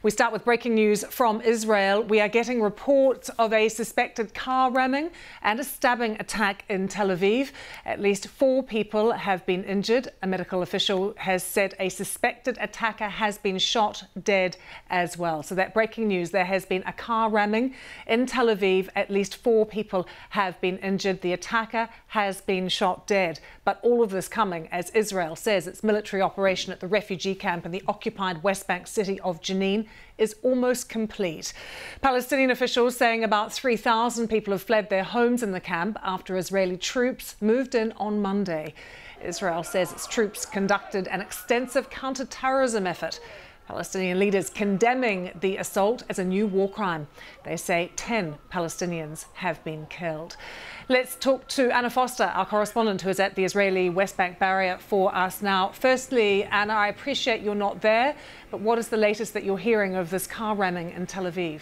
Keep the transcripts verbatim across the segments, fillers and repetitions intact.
We start with breaking news from Israel. We are getting reports of a suspected car ramming and a stabbing attack in Tel Aviv. At least four people have been injured. A medical official has said a suspected attacker has been shot dead as well. So that breaking news, there has been a car ramming in Tel Aviv. At least four people have been injured. The attacker has been shot dead. But all of this coming as Israel says its military operation at the refugee camp in the occupied West Bank city of Jenin is almost complete. Palestinian officials saying about three thousand people have fled their homes in the camp after Israeli troops moved in on Monday. Israel says its troops conducted an extensive counter-terrorism effort. Palestinian leaders condemning the assault as a new war crime. They say ten Palestinians have been killed. Let's talk to Anna Foster, our correspondent, who is at the Israeli West Bank barrier for us now. Firstly, Anna, I appreciate you're not there, but what is the latest that you're hearing of this car ramming in Tel Aviv?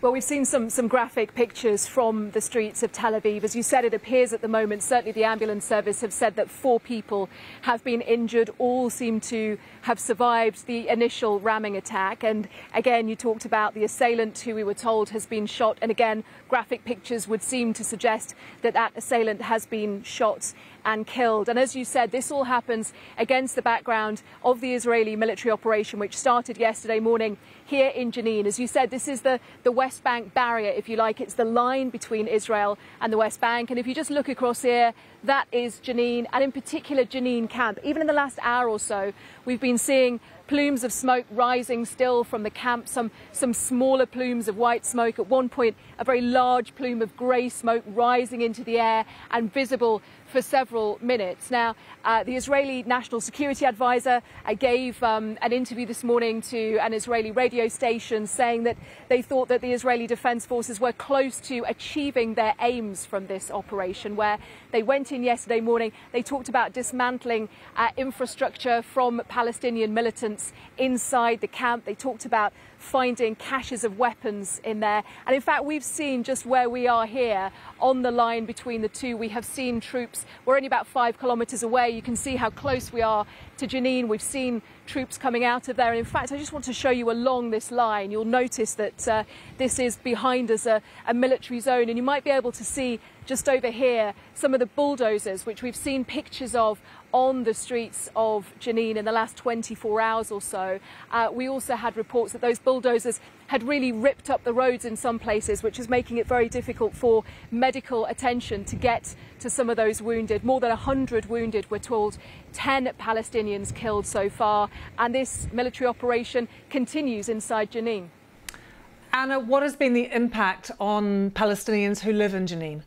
Well, we've seen some, some graphic pictures from the streets of Tel Aviv. As you said, it appears at the moment, certainly the ambulance service have said that four people have been injured. All seem to have survived the initial ramming attack. And again, you talked about the assailant who we were told has been shot. And again, graphic pictures would seem to suggest that that assailant has been shot and killed. And as you said, this all happens against the background of the Israeli military operation, which started yesterday morning here in Jenin. As you said, this is the, the West Bank barrier, if you like. It's the line between Israel and the West Bank. And if you just look across here, that is Jenin, and in particular Jenin camp. Even in the last hour or so, we've been seeing plumes of smoke rising still from the camp, some, some smaller plumes of white smoke. At one point, a very large plume of grey smoke rising into the air and visible for several minutes. Now, uh, the Israeli National Security Advisor uh, gave um, an interview this morning to an Israeli radio station saying that they thought that the Israeli Defense Forces were close to achieving their aims from this operation, where they went in yesterday morning. They talked about dismantling uh, infrastructure from Palestinian militants inside the camp. They talked about finding caches of weapons in there. And in fact, we've seen just where we are here on the line between the two. We have seen troops. We're only about five kilometres away. You can see how close we are to Jenin. We've seen troops coming out of there. And in fact, I just want to show you along this line. You'll notice that uh, this is behind us a, a military zone. And you might be able to see just over here some of the bulldozers, which we've seen pictures of on the streets of Jenin in the last twenty-four hours or so. Uh, we also had reports that those bulldozers had really ripped up the roads in some places, which is making it very difficult for medical attention to get to some of those wounded. More than one hundred wounded, we're told, ten Palestinians killed so far. And this military operation continues inside Jenin. Anna, what has been the impact on Palestinians who live in Jenin?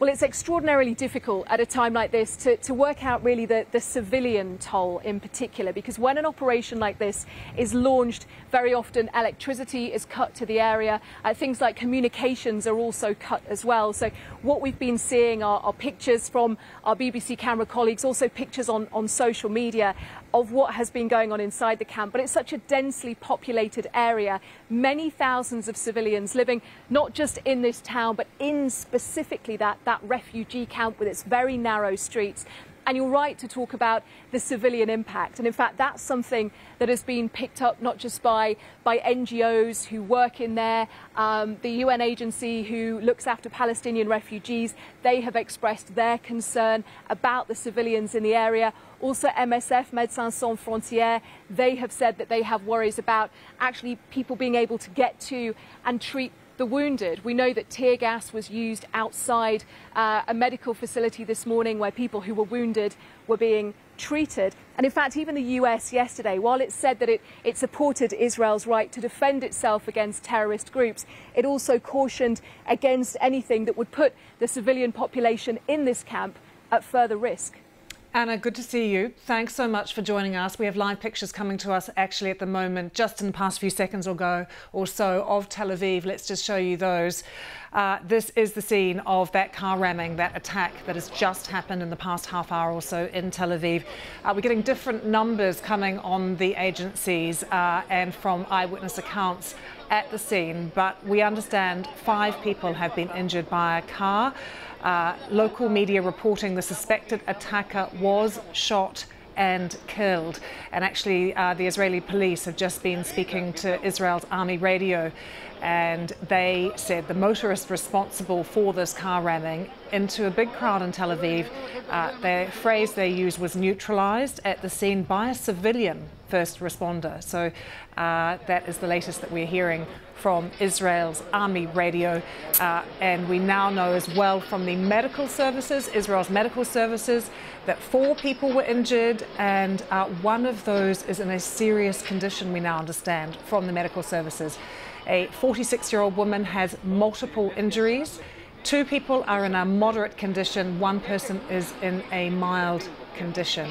Well, it's extraordinarily difficult at a time like this to, to work out really the, the civilian toll in particular, because when an operation like this is launched, very often electricity is cut to the area. Uh, things like communications are also cut as well. So what we've been seeing are, are pictures from our B B C camera colleagues, also pictures on, on social media of what has been going on inside the camp. But it's such a densely populated area. Many thousands of civilians living not just in this town, but in specifically that, that That refugee camp with its very narrow streets. And you're right to talk about the civilian impact. And in fact, that's something that has been picked up not just by, by N G Os who work in there, um, the U N agency who looks after Palestinian refugees. They have expressed their concern about the civilians in the area. Also M S F, Médecins Sans Frontières, they have said that they have worries about actually people being able to get to and treat the wounded. We know that tear gas was used outside uh, a medical facility this morning where people who were wounded were being treated. And in fact, even the U S yesterday, while it said that it, it supported Israel's right to defend itself against terrorist groups, it also cautioned against anything that would put the civilian population in this camp at further risk. Anna, good to see you. Thanks so much for joining us. We have live pictures coming to us actually at the moment, just in the past few seconds or go or so, of Tel Aviv. Let's just show you those. Uh, this is the scene of that car ramming, that attack that has just happened in the past half hour or so in Tel Aviv. Uh, we're getting different numbers coming on the agencies uh, and from eyewitness accounts at the scene, but we understand five people have been injured by a car. Uh, local media reporting the suspected attacker was shot and killed. And actually, uh, the Israeli police have just been speaking to Israel's army radio, and they said the motorist responsible for this car ramming into a big crowd in Tel Aviv, uh, the phrase they used was neutralized at the scene by a civilian first responder. So uh, that is the latest that we're hearing from Israel's army radio. Uh, and we now know as well from the medical services, Israel's medical services, that four people were injured, and uh, one of those is in a serious condition, we now understand from the medical services. A forty-six-year-old woman has multiple injuries. Two people are in a moderate condition. One person is in a mild condition.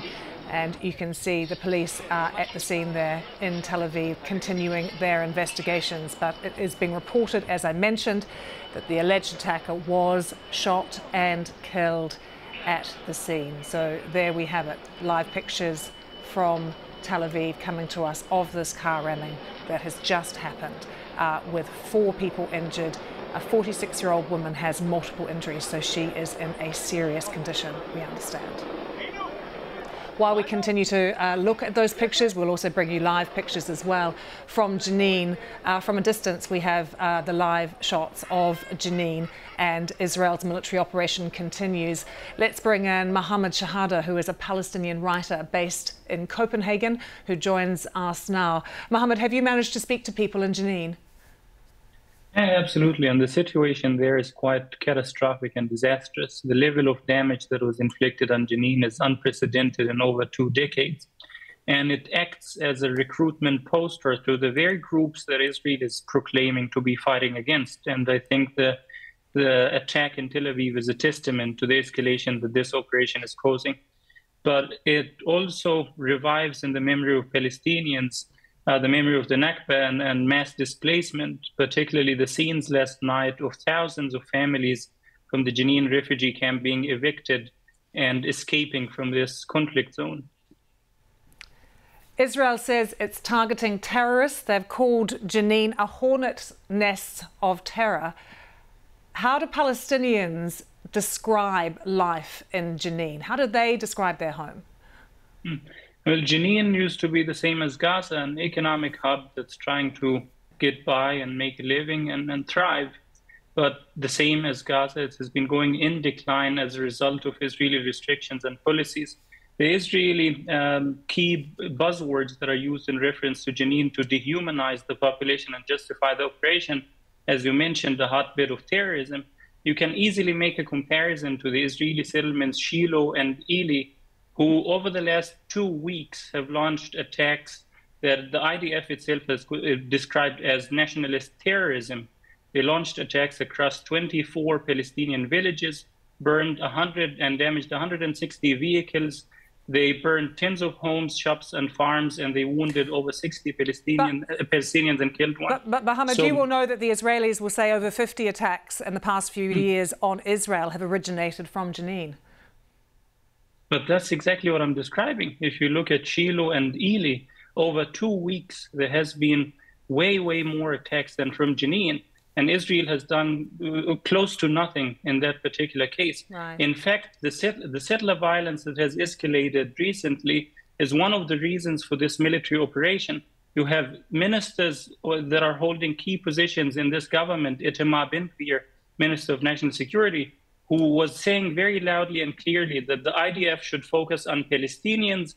And you can see the police are at the scene there in Tel Aviv continuing their investigations. But it is being reported, as I mentioned, that the alleged attacker was shot and killed at the scene. So there we have it, live pictures from Tel Aviv coming to us of this car ramming that has just happened, uh, with four people injured. A forty-six-year-old woman has multiple injuries, so she is in a serious condition, we understand. While we continue to uh, look at those pictures, we'll also bring you live pictures as well from Jenin. Uh, from a distance, we have uh, the live shots of Jenin, and Israel's military operation continues. Let's bring in Mohammed Shahada, who is a Palestinian writer based in Copenhagen, who joins us now. Mohammed, have you managed to speak to people in Jenin? Yeah, absolutely. And the situation there is quite catastrophic and disastrous. The level of damage that was inflicted on Jenin is unprecedented in over two decades. And it acts as a recruitment poster to the very groups that Israel is proclaiming to be fighting against. And I think the, the attack in Tel Aviv is a testament to the escalation that this operation is causing. But it also revives in the memory of Palestinians Uh, the memory of the Nakba and, and mass displacement, particularly the scenes last night of thousands of families from the Jenin refugee camp being evicted and escaping from this conflict zone. Israel says it's targeting terrorists. They've called Jenin a hornet's nest of terror. How do Palestinians describe life in Jenin? How do they describe their home? Hmm. Well, Jenin used to be the same as Gaza, an economic hub that's trying to get by and make a living and, and thrive. But the same as Gaza, it has been going in decline as a result of Israeli restrictions and policies. The Israeli um, key buzzwords that are used in reference to Jenin to dehumanize the population and justify the operation, as you mentioned, the hotbed of terrorism, you can easily make a comparison to the Israeli settlements Shiloh and Eli, who over the last two weeks have launched attacks that the I D F itself has described as nationalist terrorism. They launched attacks across twenty-four Palestinian villages, burned one hundred and damaged one hundred sixty vehicles. They burned tens of homes, shops and farms, and they wounded over sixty Palestinian, but, uh, Palestinians and killed one. But, but, but Mohammed, so, you will know that the Israelis will say over fifty attacks in the past few mm-hmm. years on Israel have originated from Jenin. But that's exactly what I'm describing. If you look at Shiloh and Eli, over two weeks, there has been way, way more attacks than from Jenin. And Israel has done close to nothing in that particular case. Right. In fact, the, set, the settler violence that has escalated recently is one of the reasons for this military operation. You have ministers that are holding key positions in this government, Itamar Ben-Gvir, Minister of National Security, who was saying very loudly and clearly that the I D F should focus on Palestinians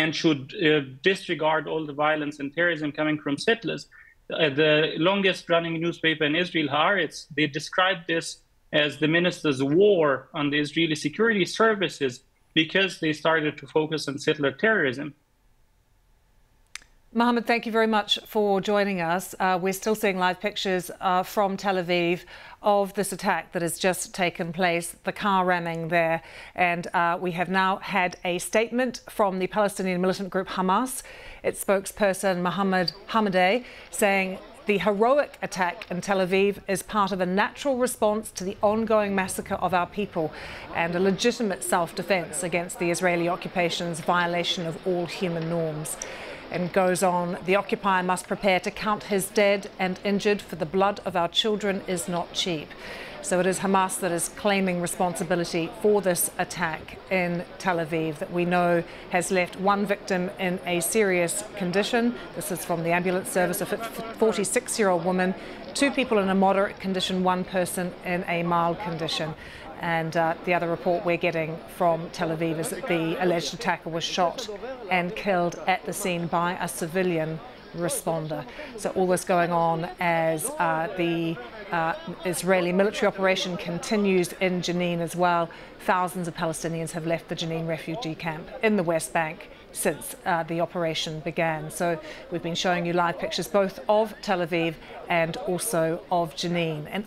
and should uh, disregard all the violence and terrorism coming from settlers. Uh, the longest-running newspaper in Israel, Haaretz, they described this as the minister's war on the Israeli security services because they started to focus on settler terrorism. Mohammed, thank you very much for joining us. Uh, we're still seeing live pictures uh, from Tel Aviv of this attack that has just taken place, the car ramming there. And uh, we have now had a statement from the Palestinian militant group Hamas, its spokesperson Mohammed Hamadeh, saying the heroic attack in Tel Aviv is part of a natural response to the ongoing massacre of our people and a legitimate self-defense against the Israeli occupation's violation of all human norms. And goes on, the occupier must prepare to count his dead and injured, for the blood of our children is not cheap. So it is Hamas that is claiming responsibility for this attack in Tel Aviv that we know has left one victim in a serious condition. This is from the ambulance service, a forty-six-year-old woman, two people in a moderate condition, one person in a mild condition. And uh, the other report we're getting from Tel Aviv is that the alleged attacker was shot and killed at the scene by a civilian responder. So all this going on as uh, the uh, Israeli military operation continues in Jenin as well. Thousands of Palestinians have left the Jenin refugee camp in the West Bank since uh, the operation began. So we've been showing you live pictures both of Tel Aviv and also of Jenin. And